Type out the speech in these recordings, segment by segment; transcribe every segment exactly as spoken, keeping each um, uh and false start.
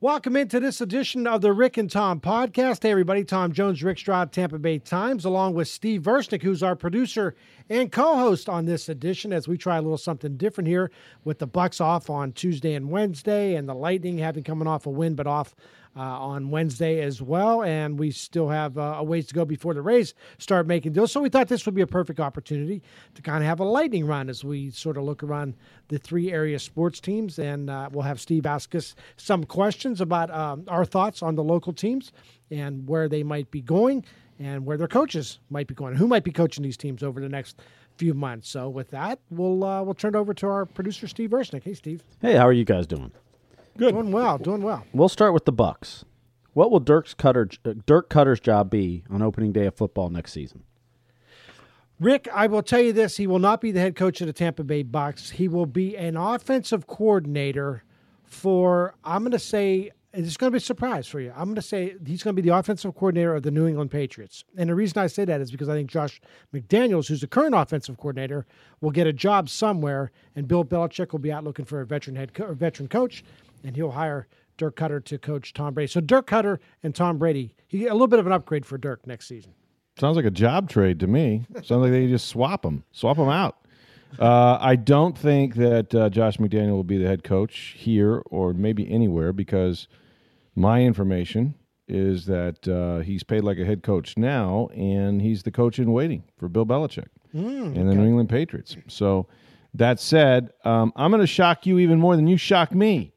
Welcome into this edition of the Rick and Tom podcast. Hey, everybody. Tom Jones, Rick Stroud, Tampa Bay Times, along with Steve Versnick, who's our producer and co-host on this edition as we try a little something different here with the Bucs off on Tuesday and Wednesday and the Lightning having coming off a win but off uh, on Wednesday as well. And we still have uh, a ways to go before the Rays start making deals. So we thought this would be a perfect opportunity to kind of have a lightning run as we sort of look around the three area sports teams. And uh, we'll have Steve ask us some questions about um, our thoughts on the local teams and where they might be going and where their coaches might be going, who might be coaching these teams over the next few months. So with that, we'll uh, we'll turn it over to our producer, Steve Versnick. Hey, Steve. Hey, how are you guys doing? Good. Doing well, doing well. We'll start with the Bucs. What will Dirk's Koetter, uh, Dirk Koetter's job be on opening day of football next season? Rick, I will tell you this. He will not be the head coach of the Tampa Bay Bucs. He will be an offensive coordinator for, I'm going to say, it's going to be a surprise for you. I'm going to say he's going to be the offensive coordinator of the New England Patriots. And the reason I say that is because I think Josh McDaniels, who's the current offensive coordinator, will get a job somewhere, and Bill Belichick will be out looking for a veteran head co- or veteran coach, and he'll hire Dirk Koetter to coach Tom Brady. So Dirk Koetter and Tom Brady, he a little bit of an upgrade for Dirk next season. Sounds like a job trade to me. Sounds like they just swap them, swap them out. Uh, I don't think that uh, Josh McDaniels will be the head coach here or maybe anywhere, because my information is that uh, he's paid like a head coach now, and he's the coach in waiting for Bill Belichick mm, and the okay. New England Patriots. So that said, um, I'm going to shock you even more than you shock me.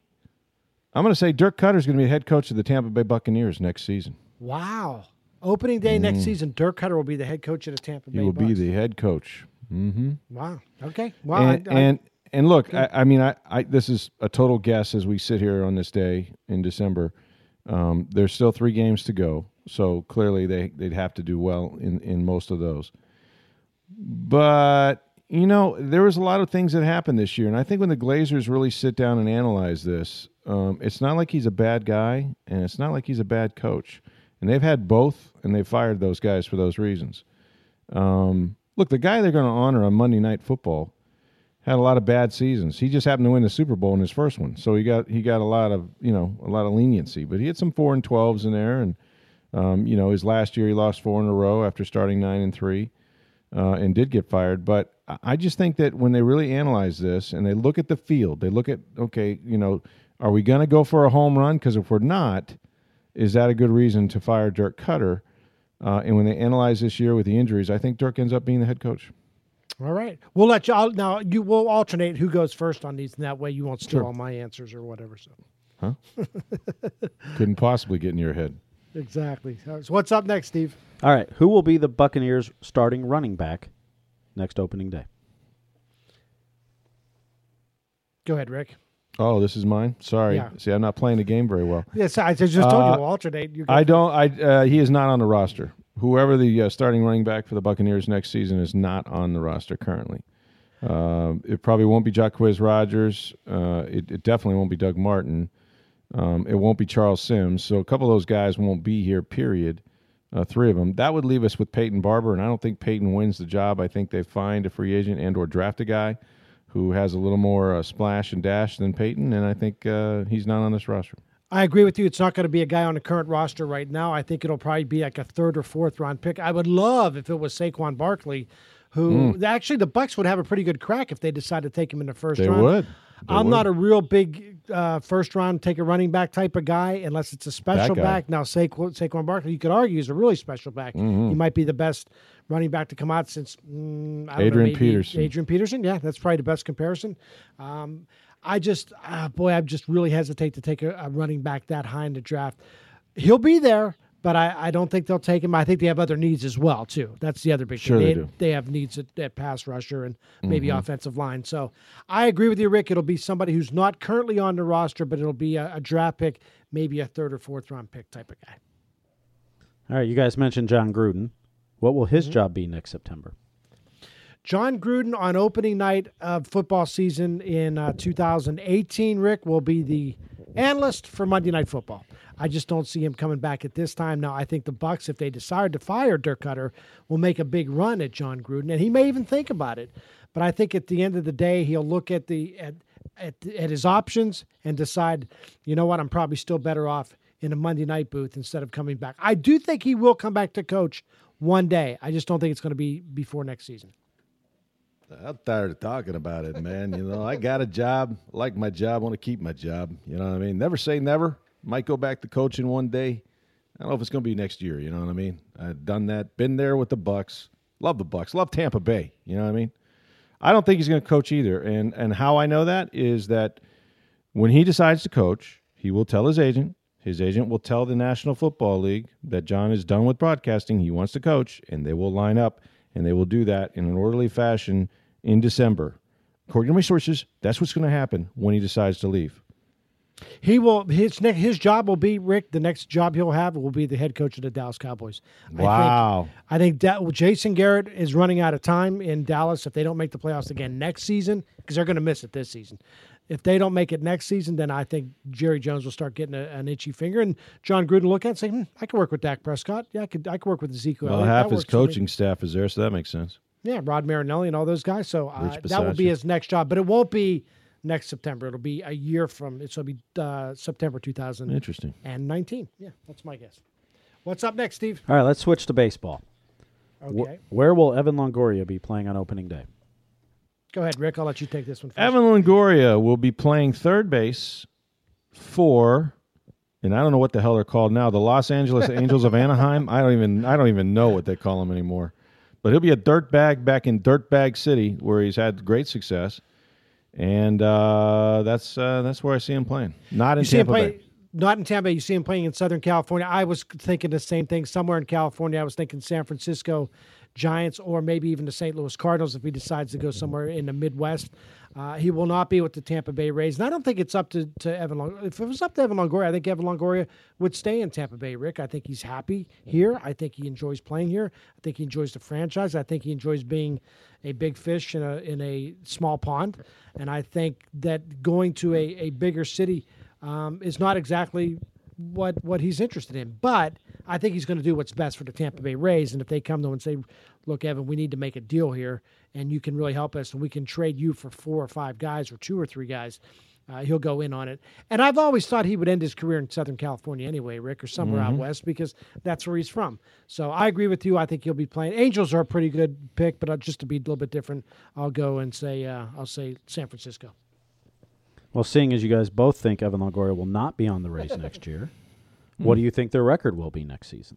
I'm going to say Dirk Koetter is going to be head coach of the Tampa Bay Buccaneers next season. Wow. Opening day mm. next season, Dirk Koetter will be the head coach of the Tampa Bay Bucs. He will Bucs. be the head coach. Mm-hmm. Wow. Okay. Wow. And I, I, and, and look, I, I mean, I, I this is a total guess as we sit here on this day in December. Um, there's still three games to go, so clearly they they'd have to do well in, in most of those. But you know, there was a lot of things that happened this year, and I think when the Glazers really sit down and analyze this, um, it's not like he's a bad guy, and it's not like he's a bad coach, and they've had both, and they fired those guys for those reasons. Um. Look, the guy they're going to honor on Monday Night Football had a lot of bad seasons. He just happened to win the Super Bowl in his first one, so he got he got a lot of you know a lot of leniency. But he had some four and twelves in there, and um, you know his last year he lost four in a row after starting nine and three, uh, and did get fired. But I just think that when they really analyze this and they look at the field, they look at okay, you know, are we going to go for a home run? Because if we're not, is that a good reason to fire Dirk Koetter? Uh, and when they analyze this year with the injuries, I think Dirk ends up being the head coach. All right. We'll let you all, now you will alternate who goes first on these, and that way you won't steal sure. all my answers or whatever. So, huh? Couldn't possibly get in your head. Exactly. So what's up next, Steve? All right. Who will be the Buccaneers starting running back next opening day? Go ahead, Rick. Oh, this is mine? Sorry. Yeah. See, I'm not playing the game very well. Yes, I just told uh, you to alternate. You I don't. I uh, he is not on the roster. Whoever the uh, starting running back for the Buccaneers next season is not on the roster currently. Uh, it probably won't be Jacquizz Rodgers. Uh, it, it definitely won't be Doug Martin. Um, it won't be Charles Sims. So a couple of those guys won't be here, period, uh, three of them. That would leave us with Peyton Barber, and I don't think Peyton wins the job. I think they find a free agent and or draft a guy who has a little more uh, splash and dash than Peyton, and I think uh, he's not on this roster. I agree with you. It's not going to be a guy on the current roster right now. I think it'll probably be like a third or fourth round pick. I would love if it was Saquon Barkley, who mm. actually the Bucs would have a pretty good crack if they decide to take him in the first they round. Would. They I'm would. not a real big uh, first round take a running back type of guy unless it's a special back. Now Saquon, Saquon Barkley, you could argue is a really special back. Mm-hmm. He might be the best running back to come out since mm, I don't Adrian know, Peterson. Adrian Peterson, yeah, that's probably the best comparison. Um, I just, ah, boy, I just really hesitate to take a, a running back that high in the draft. He'll be there, But I, I don't think they'll take him. I think they have other needs as well, too. That's the other big sure thing. They, they, do. they have needs at, at pass rusher and maybe mm-hmm. offensive line. So I agree with you, Rick. It'll be somebody who's not currently on the roster, but it'll be a, a draft pick, maybe a third or fourth round pick type of guy. All right, you guys mentioned Jon Gruden. What will his mm-hmm. job be next September? Jon Gruden on opening night of football season in uh, two thousand eighteen, Rick, will be the analyst for Monday Night Football. I just don't see him coming back at this time. Now, I think the Bucs, if they decide to fire Dirk Koetter, will make a big run at Jon Gruden, and he may even think about it. But I think at the end of the day, he'll look at the at at, at his options and decide, you know what, I'm probably still better off in a Monday night booth instead of coming back. I do think he will come back to coach one day. I just don't think it's going to be before next season. I'm tired of talking about it, man. You know, I got a job, like my job, want to keep my job. You know what I mean? Never say never. Might go back to coaching one day. I don't know if it's going to be next year. You know what I mean? I've done that. Been there with the Bucs. Love the Bucs. Love Tampa Bay. You know what I mean? I don't think he's going to coach either. And and how I know that is that when he decides to coach, he will tell his agent. His agent will tell the National Football League that Jon is done with broadcasting. He wants to coach, and they will line up, and they will do that in an orderly fashion in December. According to my sources, that's what's going to happen when he decides to leave. He will his his job will be, Rick, the next job he'll have will be the head coach of the Dallas Cowboys. Wow. I think, I think da- Jason Garrett is running out of time in Dallas if they don't make the playoffs again next season, because they're going to miss it this season. If they don't make it next season, then I think Jerry Jones will start getting a, an itchy finger, and Jon Gruden will look at it and say, hmm, I can work with Dak Prescott. Yeah, I could I could work with Ezekiel. Well, half his coaching staff is there, so that makes sense. Yeah, Rod Marinelli and all those guys. So uh, that will be his next job, but it won't be next September. It'll be a year from. It'll be uh, September two thousand nineteen. Interesting. And nineteen. Yeah, that's my guess. What's up next, Steve? All right, let's switch to baseball. Okay. Where, where will Evan Longoria be playing on opening day? Go ahead, Rick. I'll let you take this one first. Evan Longoria will be playing third base for, and I don't know what the hell they're called now, the Los Angeles Angels of Anaheim. I don't even I don't even know what they call them anymore. But he'll be a dirtbag back in Dirtbag City, where he's had great success, and uh, that's uh, that's where I see him playing. Not in Tampa Bay. Not in Tampa. You see him playing in Southern California. I was thinking the same thing. Somewhere in California, I was thinking San Francisco Giants, or maybe even the Saint Louis Cardinals if he decides to go somewhere in the Midwest. Uh, he will not be with the Tampa Bay Rays. And I don't think it's up to, to Evan Longoria. If it was up to Evan Longoria, I think Evan Longoria would stay in Tampa Bay, Rick. I think he's happy here. I think he enjoys playing here. I think he enjoys the franchise. I think he enjoys being a big fish in a, in a small pond. And I think that going to a, a bigger city um, is not exactly what what he's interested in. But I think he's going to do what's best for the Tampa Bay Rays. And if they come to him and say, look, Evan, we need to make a deal here, and you can really help us, and we can trade you for four or five guys or two or three guys, uh, he'll go in on it. And I've always thought he would end his career in Southern California anyway, Rick, or somewhere mm-hmm. out west, because that's where he's from. So I agree with you. I think he'll be playing. Angels are a pretty good pick, but just to be a little bit different, I'll go and say uh, I'll say San Francisco. Well, seeing as you guys both think Evan Longoria will not be on the Rays next year, what do you think their record will be next season?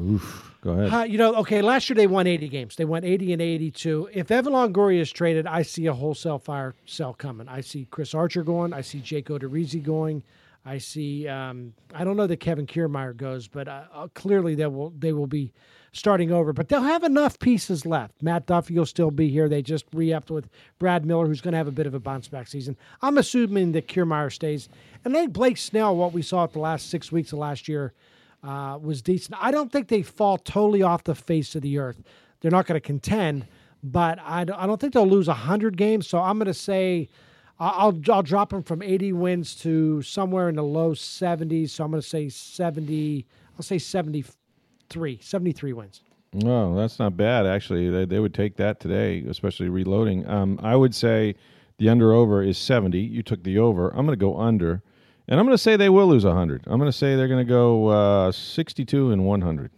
Oof. Go ahead. Uh, you know, okay, last year they won eighty games. They won eighty and eighty-two. If Evan Longoria is traded, I see a wholesale fire sale coming. I see Chris Archer going. I see Jake Odorizzi going. I see, um, I don't know that Kevin Kiermaier goes, but uh, uh, clearly they will they will be starting over. But they'll have enough pieces left. Matt Duffy will still be here. They just re-upped with Brad Miller, who's going to have a bit of a bounce-back season. I'm assuming that Kiermaier stays. And I think Blake Snell, what we saw at the last six weeks of last year, uh, was decent. I don't think they fall totally off the face of the earth. They're not going to contend, but I don't think they'll lose one hundred games. So I'm going to say... I'll I'll drop him from eighty wins to somewhere in the low seventies. So I'm going to say seventy. I'll say seventy-three. seventy-three wins. No, that's not bad, actually. They, they would take that today, especially reloading. Um, I would say the under-over is seventy. You took the over. I'm going to go under. And I'm going to say they will lose one hundred. I'm going to say they're going to go uh, sixty-two and one hundred.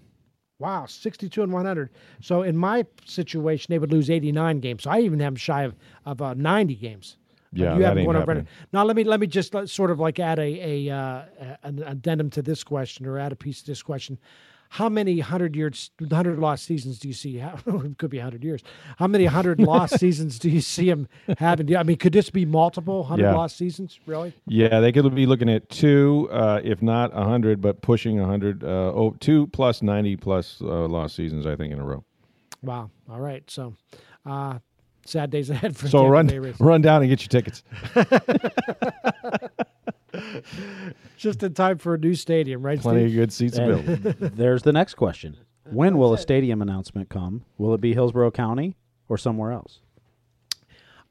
Wow, sixty-two and one hundred. So in my situation, they would lose eighty-nine games. So I even have them shy of, of uh, ninety games. Yeah, you that ain't happening. Now let me let me just sort of like add a a, uh, a an addendum to this question, or add a piece to this question. how many hundred years, hundred lost seasons do you see? How, it could be hundred years. How many hundred lost seasons do you see him having? I mean, could this be multiple hundred yeah. lost seasons? Really? Yeah, they could be looking at two, uh, if not a hundred, but pushing a hundred. Uh, oh, two plus ninety plus uh, lost seasons, I think, in a row. Wow. All right. So, uh, sad days ahead for so Tampa run, Bay Rays. Run down and get your tickets. Just in time for a new stadium, right, Plenty Steve? of good seats available. There's the next question. When will a stadium announcement come? Will it be Hillsborough County or somewhere else?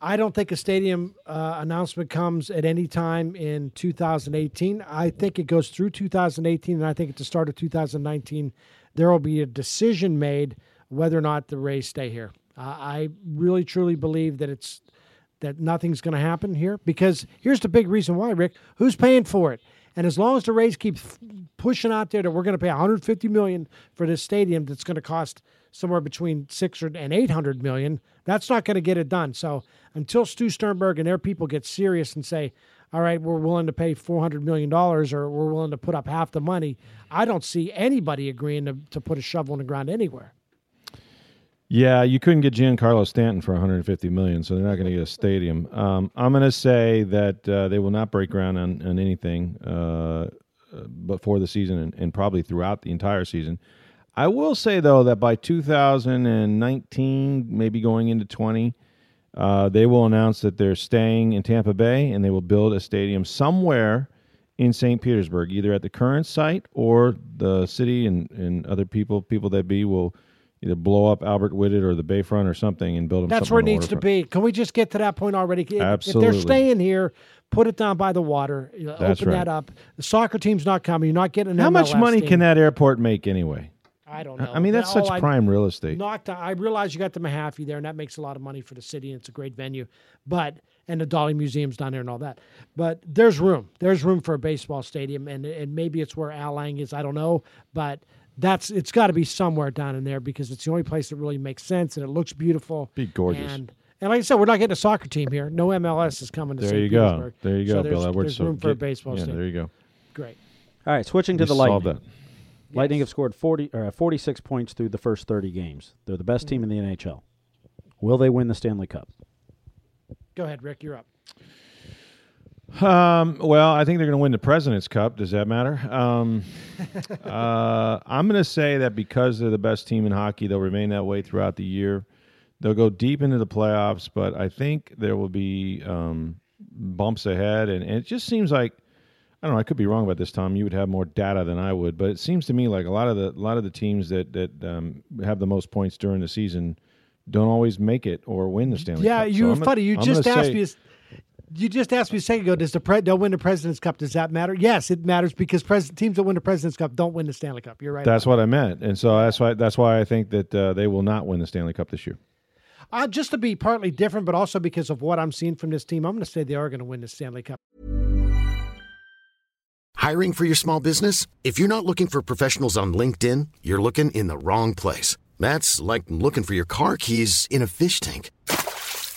I don't think a stadium uh, announcement comes at any time in two thousand eighteen. I think it goes through two thousand eighteen, and I think at the start of two thousand nineteen, there will be a decision made whether or not the Rays stay here. Uh, I really, truly believe that it's that nothing's going to happen here, because here's the big reason why, Rick. Who's paying for it? And as long as the Rays keep f- pushing out there that we're going to pay one hundred fifty million dollars for this stadium that's going to cost somewhere between six hundred and eight hundred million dollars, that's not going to get it done. So until Stu Sternberg and their people get serious and say, all right, we're willing to pay four hundred million dollars or we're willing to put up half the money, I don't see anybody agreeing to, to put a shovel in the ground anywhere. Yeah, you couldn't get Giancarlo Stanton for one hundred fifty million dollars, so they're not going to get a stadium. Um, I'm going to say that uh, they will not break ground on, on anything uh, before the season and, and probably throughout the entire season. I will say, though, that by two thousand nineteen, maybe going into twenty, uh, they will announce that they're staying in Tampa Bay and they will build a stadium somewhere in Saint Petersburg, either at the current site or the city and, and other people, people that be will either blow up Albert Whitted or the Bayfront or something and build them. That's where it needs to be. Can we just get to that point already? If, Absolutely. If they're staying here, put it down by the water. That's open right. that up. The soccer team's not coming. You're not getting an How M L S much money team. Can that airport make anyway? I don't know. I mean, that's now, such I, prime real estate. Knocked, I realize you got the Mahaffey there, and that makes a lot of money for the city, and it's a great venue. But and the Dolly Museum's down there and all that. But there's room. There's room for a baseball stadium, and, and maybe it's where Al Lang is. I don't know. But That's it's got to be somewhere down in there because it's the only place that really makes sense and it looks beautiful. Be gorgeous. And, and like I said, we're not getting a soccer team here. No M L S is coming to there Saint You Petersburg. Go. There you go. There you go, Bill. There's, there's room so, for get, a baseball yeah, team. There you go. Great. All right, switching to we the Lightning. That. Lightning yes. have scored forty or forty-six points through the first thirty games. They're the best mm-hmm. team in the N H L. Will they win the Stanley Cup? Go ahead, Rick. You're up. Um, well, I think they're going to win the President's Cup. Does that matter? Um, uh, I'm going to say that because they're the best team in hockey, they'll remain that way throughout the year. They'll go deep into the playoffs, but I think there will be um, bumps ahead. And, and it just seems like, I don't know, I could be wrong about this, Tom. You would have more data than I would, but it seems to me like a lot of the a lot of the teams that, that um, have the most points during the season don't always make it or win the Stanley yeah, Cup. Yeah, you were so funny. You I'm just asked say, me a You just asked me a second ago, does the pre- they'll win the President's Cup? Does that matter? Yes, it matters because pres- teams that win the President's Cup don't win the Stanley Cup. You're right. That's what that. I meant. And so that's why that's why I think that uh, they will not win the Stanley Cup this year. Uh, just to be partly different, but also because of what I'm seeing from this team, I'm going to say they are going to win the Stanley Cup. Hiring for your small business? If you're not looking for professionals on LinkedIn, you're looking in the wrong place. That's like looking for your car keys in a fish tank.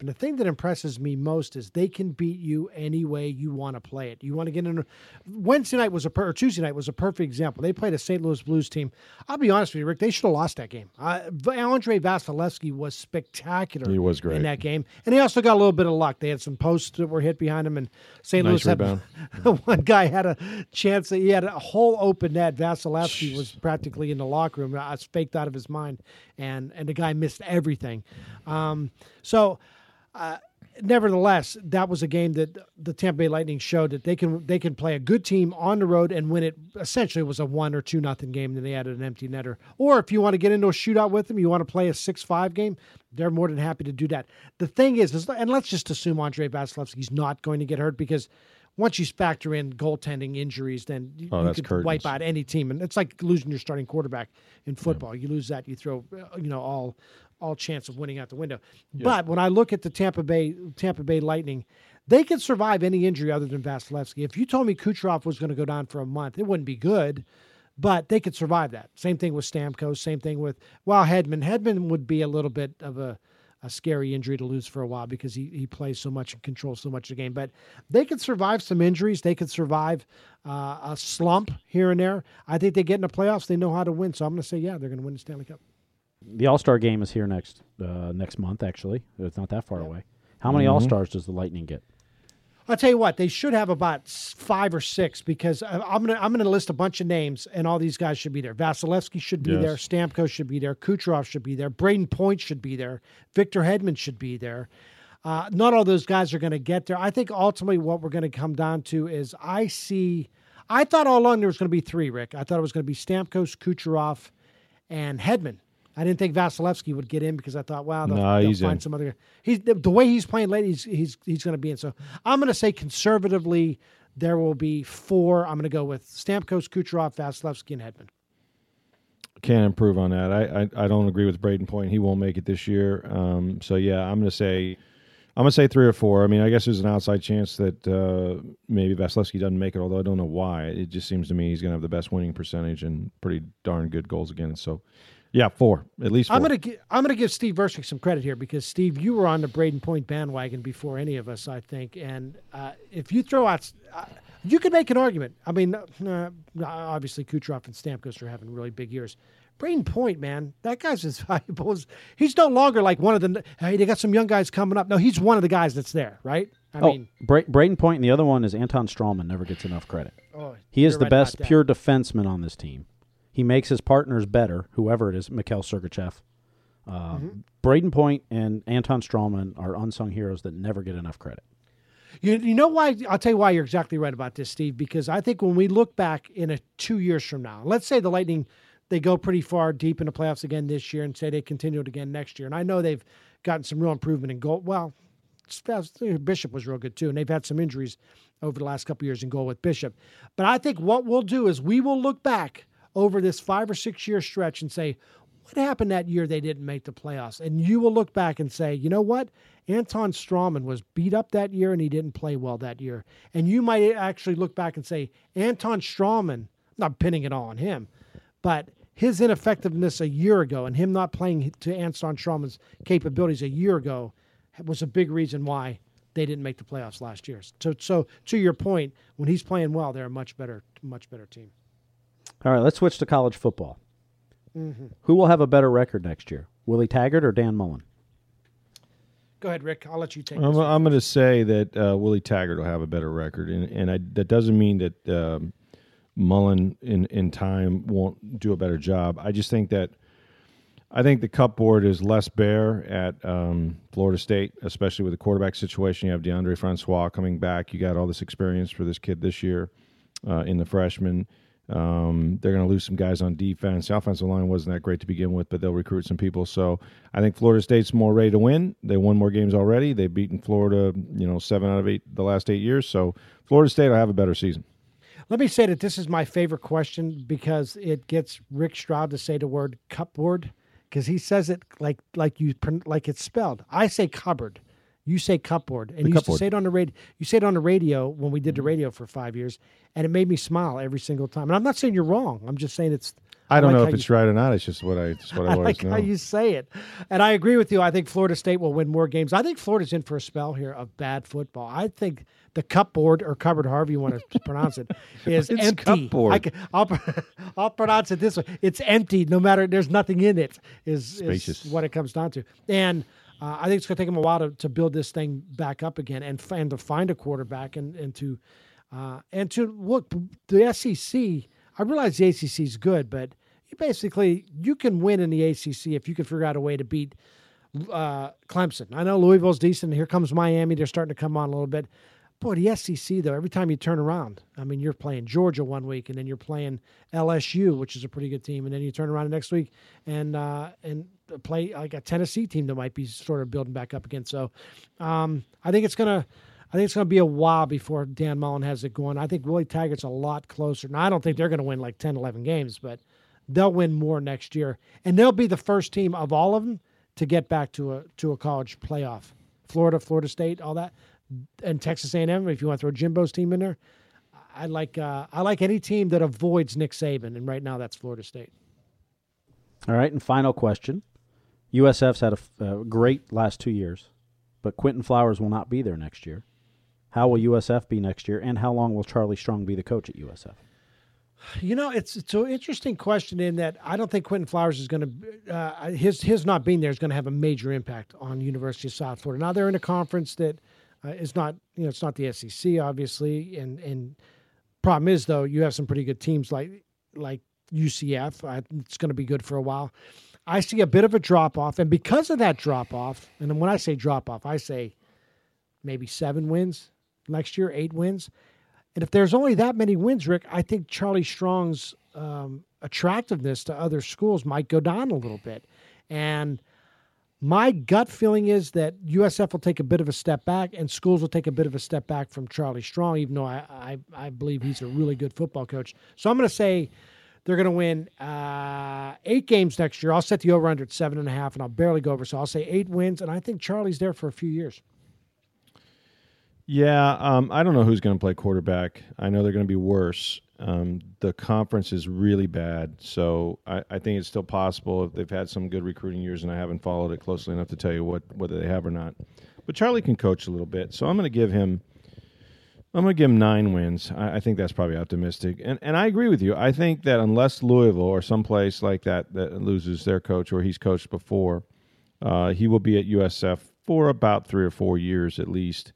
And the thing that impresses me most is they can beat you any way you want to play it. You want to get in. A, Wednesday night was a per, or Tuesday night was a perfect example. They played a Saint Louis Blues team. I'll be honest with you, Rick. They should have lost that game. Uh, Andrei Vasilevskiy was spectacular. He was great in that game, and he also got a little bit of luck. They had some posts that were hit behind him, and Saint Nice Louis rebound. Had one guy had a chance that he had a whole open net. Vasilevskiy Jeez. was practically in the locker room. I was faked out of his mind, and and the guy missed everything. Um, so. Uh, nevertheless, that was a game that the Tampa Bay Lightning showed that they can they can play a good team on the road and win it. Essentially, it was a one or two nothing game. Then they added an empty netter. Or if you want to get into a shootout with them, you want to play a six five game. They're more than happy to do that. The thing is, is and let's just assume Andrei Vasilevsky's not going to get hurt because once you factor in goaltending injuries, then you, oh, you could curtains. wipe out any team. And it's like losing your starting quarterback in football. Yeah. You lose that, you throw, you know, all all chance of winning out the window. Yeah. But when I look at the Tampa Bay Tampa Bay Lightning, they can survive any injury other than Vasilevskiy. If you told me Kucherov was going to go down for a month, it wouldn't be good. But they could survive that. Same thing with Stamkos. Same thing with, well, Hedman. Hedman would be a little bit of a, a scary injury to lose for a while because he, he plays so much and controls so much of the game. But they could survive some injuries. They could survive uh, a slump here and there. I think they get in the playoffs. They know how to win. So I'm going to say, yeah, they're going to win the Stanley Cup. The All-Star game is here next uh, next month, actually. It's not that far yeah. away. How many mm-hmm. All-Stars does the Lightning get? I'll tell you what, they should have about five or six because I'm going to I'm gonna list a bunch of names, and all these guys should be there. Vasilevskiy should be yes. there. Stamkos should be there. Kucherov should be there. Brayden Point should be there. Victor Hedman should be there. Uh, not all those guys are going to get there. I think ultimately what we're going to come down to is I see – I thought all along there was going to be three, Rick. I thought it was going to be Stamkos, Kucherov, and Hedman. I didn't think Vasilevskiy would get in because I thought, wow, they'll, no, they'll find in. some other guy. He's, the, the way he's playing late, he's he's, he's going to be in. So I'm going to say conservatively there will be four. I'm going to go with Stamkos, Kucherov, Vasilevskiy, and Hedman. Can't improve on that. I, I, I don't agree with Brayden Point. He won't make it this year. Um, so, yeah, I'm going to say I'm going to say three or four. I mean, I guess there's an outside chance that uh, maybe Vasilevskiy doesn't make it, although I don't know why. It just seems to me he's going to have the best winning percentage and pretty darn good goals against. So, yeah, four. At least four. I'm going to I'm gonna give Steve Versnick some credit here because, Steve, you were on the Brayden Point bandwagon before any of us, I think. And uh, if you throw out uh, – you could make an argument. I mean, uh, obviously Kucherov and Stamkos are having really big years. Brayden Point, man, that guy's as valuable as – he's no longer like one of the – hey, they got some young guys coming up. No, he's one of the guys that's there, right? I oh, mean, Bra- Brayden Point and the other one is Anton Stralman never gets enough credit. Oh, he is the right best pure defenseman on this team. He makes his partners better, whoever it is, Mikhail Sergachev. Uh, mm-hmm. Brayden Point and Anton Stralman are unsung heroes that never get enough credit. You, you know why? I'll tell you why you're exactly right about this, Steve, because I think when we look back in a two years from now, let's say the Lightning, they go pretty far deep in the playoffs again this year and say they continue it again next year. And I know they've gotten some real improvement in goal. Well, Bishop was real good too, and they've had some injuries over the last couple of years in goal with Bishop. But I think what we'll do is we will look back over this five or six year stretch and say, what happened that year they didn't make the playoffs? And you will look back and say, you know what? Anton Stralman was beat up that year and he didn't play well that year. And you might actually look back and say, Anton Stralman, I'm not pinning it all on him, but his ineffectiveness a year ago and him not playing to Anton Stralman's capabilities a year ago was a big reason why they didn't make the playoffs last year. So, so to your point, when he's playing well, they're a much better, much better team. All right, let's switch to college football. Mm-hmm. Who will have a better record next year, Willie Taggart or Dan Mullen? Go ahead, Rick. I'll let you take it. I'm, I'm going to say that uh, Willie Taggart will have a better record, and, and I, that doesn't mean that um, Mullen in, in time won't do a better job. I just think that I think the cupboard is less bare at um, Florida State, especially with the quarterback situation. You have DeAndre Francois coming back. You got all this experience for this kid this year uh, in the freshman. Um, they're going to lose some guys on defense. The offensive line wasn't that great to begin with, but they'll recruit some people. So I think Florida State's more ready to win. They won more games already. They've beaten Florida, you know, seven out of eight the last eight years. So Florida State will have a better season. Let me say that this is my favorite question because it gets Rick Stroud to say the word cupboard because he says it like like you like it's spelled. I say cupboard. You say cupboard, and the you used to say it on the radio. You say it on the radio when we did the radio for five years, and it made me smile every single time. And I'm not saying you're wrong. I'm just saying it's. I, I don't like know if it's you, right or not. It's just what I. It's what I, I like know. How you say it, and I agree with you. I think Florida State will win more games. I think Florida's in for a spell here of bad football. I think the cupboard or cupboard, however you want to pronounce it, is it's empty. Cupboard. I can, I'll I'll pronounce it this way. It's empty. No matter there's nothing in it. Is, is what it comes down to, and. Uh, I think it's going to take them a while to, to build this thing back up again and, and to find a quarterback and, and to uh, and to look, the S E C, I realize the A C C is good, but you basically you can win in the A C C if you can figure out a way to beat uh, Clemson. I know Louisville's decent. Here comes Miami. They're starting to come on a little bit. Boy, the S E C, though, every time you turn around, I mean, you're playing Georgia one week, and then you're playing L S U, which is a pretty good team, and then you turn around the next week and uh, and play like a Tennessee team that might be sort of building back up again. So um, I think it's going to – I think it's going to be a while before Dan Mullen has it going. I think Willie Taggart's a lot closer. Now, I don't think they're going to win like ten, eleven games, but they'll win more next year. And they'll be the first team of all of them to get back to a to a college playoff. Florida, Florida State, all that. And Texas A and M, if you want to throw Jimbo's team in there. I like uh, I like any team that avoids Nick Saban, and right now that's Florida State. All right, and final question. U S F's had a uh, great last two years, but Quentin Flowers will not be there next year. How will U S F be next year, and how long will Charlie Strong be the coach at U S F? You know, it's it's an interesting question in that I don't think Quentin Flowers is going to uh, – his his not being there is going to have a major impact on University of South Florida. Now they're in a conference that uh, is not – you know, it's not the S E C, obviously, and and – problem is, though, you have some pretty good teams like like U C F. I, it's going to be good for a while. I see a bit of a drop-off, and because of that drop-off, and then when I say drop-off, I say maybe seven wins next year, eight wins. And if there's only that many wins, Rick, I think Charlie Strong's um, attractiveness to other schools might go down a little bit. And my gut feeling is that U S F will take a bit of a step back and schools will take a bit of a step back from Charlie Strong, even though I I, I believe he's a really good football coach. So I'm going to say they're going to win uh, eight games next year. I'll set the over-under at seven and a half, and I'll barely go over. So I'll say eight wins, and I think Charlie's there for a few years. Yeah, um, I don't know who's going to play quarterback. I know they're going to be worse. Um, the conference is really bad, so I, I think it's still possible if they've had some good recruiting years, and I haven't followed it closely enough to tell you what whether they have or not. But Charlie can coach a little bit, so I'm going to give him I'm going to give him nine wins. I, I think that's probably optimistic, and and I agree with you. I think that unless Louisville or someplace like that that loses their coach or he's coached before, uh, he will be at U S F for about three or four years at least.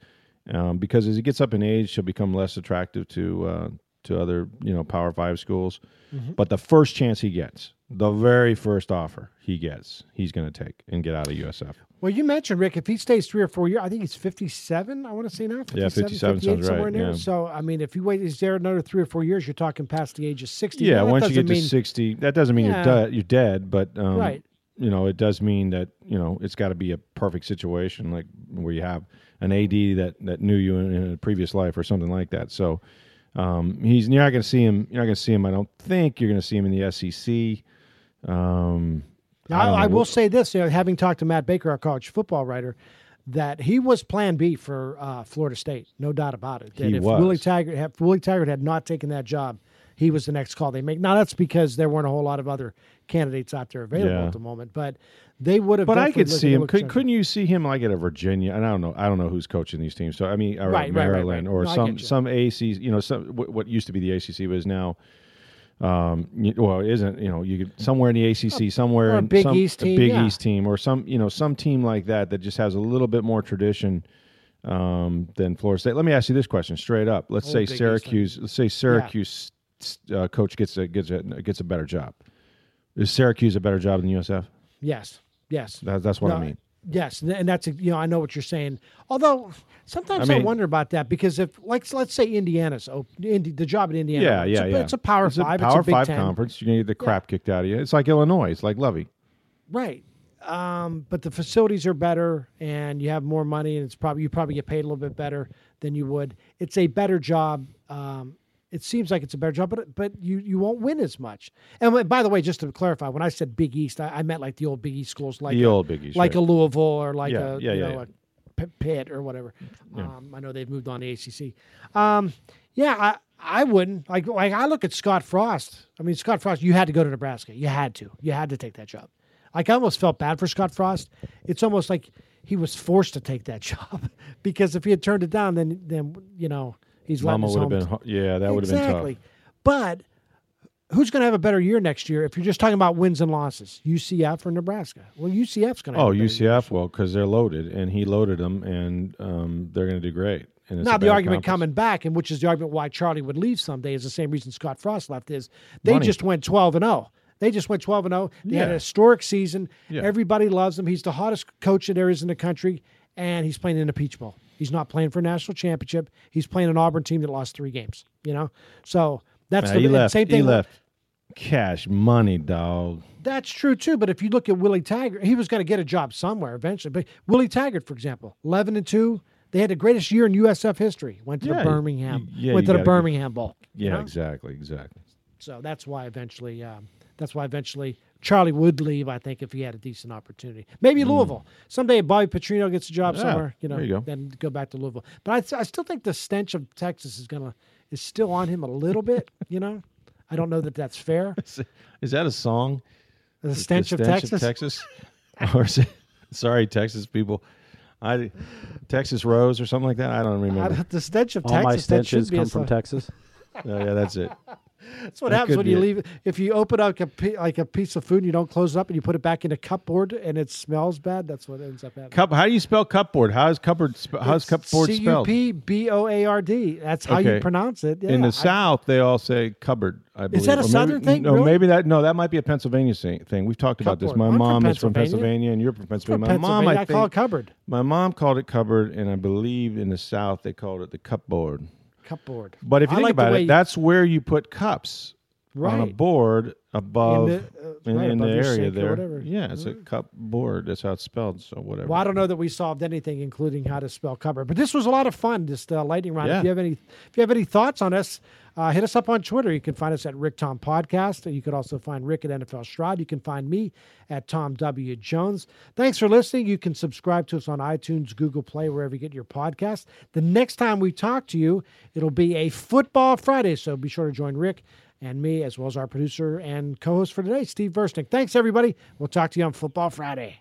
Um, because as he gets up in age, he'll become less attractive to uh, to other, you know, Power Five schools. Mm-hmm. But the first chance he gets, the very first offer he gets, he's going to take and get out of U S F. Well, you mentioned, Rick, if he stays three or four years, I think he's fifty-seven, I want to say now. Yeah, fifty-seven sounds right. Yeah. So, I mean, if you wait, he's there another three or four years, you're talking past the age of sixty. Yeah, once you get mean, to sixty, that doesn't mean yeah. you're, de- you're dead, but um, right. you know, it does mean that, you know, it's got to be a perfect situation like where you have an A D that, that knew you in, in a previous life or something like that. So um, he's you're not going to see him. You're not going to see him. I don't think you're going to see him in the S E C. Um, now, I, I will say this: you know, having talked to Matt Baker, our college football writer, that he was Plan B for uh, Florida State, no doubt about it. That he if was. Willie Taggart, if Willie Taggart had not taken that job, he was the next call they make. Now that's because there weren't a whole lot of other candidates out there available yeah. at the moment, but they would have. But I could see him. Could, couldn't you see him like at a Virginia? And I don't know. I don't know who's coaching these teams. So I mean, or right, Maryland right, right, right. or no, some some A C C. You know, some what used to be the A C C but is now. Um, well, it isn't, you know, you could somewhere in the A C C, somewhere or a Big in some, East team, a Big yeah. East team, or some you know some team like that that just has a little bit more tradition um, than Florida State. Let me ask you this question straight up. Let's oh, say Big Syracuse. East let's say Syracuse yeah. uh, coach gets a gets a gets a better job. Is Syracuse a better job than U S F? Yes, yes. That, that's what no, I mean. Yes, and that's, you know, I know what you're saying. Although sometimes I, mean, I wonder about that because if, like, let's say Indiana's oh, Indi- the job in Indiana. Yeah, yeah, it's a, yeah. It's a Power it's Five. A Power it's a Big Five ten. Conference. You're going to get the crap yeah. kicked out of you. It's like Illinois. It's like Lovey. Right. Um, but the facilities are better, and you have more money, and it's probably you probably get paid a little bit better than you would. It's a better job. Um, It seems like it's a better job, but but you, you won't win as much. And by the way, just to clarify, when I said Big East, I, I meant like the old Big East schools, like the a, old Big East, like right. a Louisville or like yeah, a yeah, you yeah, know yeah. a Pitt or whatever. Yeah. Um, I know they've moved on to A C C. Um, yeah, I I wouldn't like like I look at Scott Frost. I mean, Scott Frost, you had to go to Nebraska. You had to. You had to take that job. Like I almost felt bad for Scott Frost. It's almost like he was forced to take that job because if he had turned it down, then then you know. He's Mama would have been, yeah, that would have exactly. been tough. Exactly. But who's going to have a better year next year if you're just talking about wins and losses? U C F or Nebraska? Well, U C F's going to have oh, a U C F, year. Well, because they're loaded, and he loaded them, and um, they're going to do great. And it's now, the argument conference. Coming back, and which is the argument why Charlie would leave someday, is the same reason Scott Frost left, is they Money. just went twelve and oh. They just went twelve and oh. They yeah. had a historic season. Yeah. Everybody loves him. He's the hottest coach that there is in the country, and he's playing in the Peach Bowl. He's not playing for a national championship. He's playing an Auburn team that lost three games, you know? So that's nah, the left, same thing. He left cash money, dog. That's true, too. But if you look at Willie Taggart, he was going to get a job somewhere eventually. But Willie Taggart, for example, eleven and two, They had the greatest year in U S F history. Went to yeah, the Birmingham. Yeah, went to the Birmingham Bowl. Yeah, you know? exactly, exactly. So that's why eventually, um, that's why eventually Charlie would leave. I think if he had a decent opportunity, maybe mm. Louisville someday. Bobby Petrino gets a job yeah, somewhere, you know, there you go. Then go back to Louisville. But I, I still think the stench of Texas is gonna is still on him a little bit. You know, I don't know that that's fair. Is, is that a song? The stench, the stench of Texas. Of Texas? Or is it, sorry, Texas people. I Texas Rose or something like that. I don't remember. I, the stench of All Texas. All my stenches come from Texas. Oh, yeah, that's it. That's what that happens when you it. leave. If you open up a, like a piece of food and you don't close it up and you put it back in a cupboard and it smells bad, that's what ends up happening. Cup, how do you spell cupboard? How is cupboard, how is cupboard spelled? C U P B O A R D. That's how okay. you pronounce it. Yeah, in the I, South, they all say cupboard, I believe. Is that a maybe, Southern thing? No, really? maybe that No, that might be a Pennsylvania thing. We've talked cupboard. about this. My I'm mom from is from Pennsylvania and you're from Pennsylvania. From Pennsylvania. My mom, I, I think, call it cupboard. My mom called it cupboard, and I believe in the South they called it the cupboard. Cupboard. But if you I think like about it, you... that's where you put cups right. on a board above in the, uh, in, right, in above the area there. Yeah, it's mm-hmm. a cupboard. That's how it's spelled. So whatever. Well, I don't know that we solved anything, including how to spell cupboard. But this was a lot of fun. This uh, lightning round. Yeah. If you have any, if you have any thoughts on us, uh, hit us up on Twitter. You can find us at Rick Tom Podcast. You could also find Rick at N F L Stroud. You can find me at Tom W Jones. Thanks for listening. You can subscribe to us on iTunes, Google Play, wherever you get your podcast. The next time we talk to you, it'll be a Football Friday. So be sure to join Rick and me, as well as our producer and co-host for today, Steve Versnick. Thanks, everybody. We'll talk to you on Football Friday.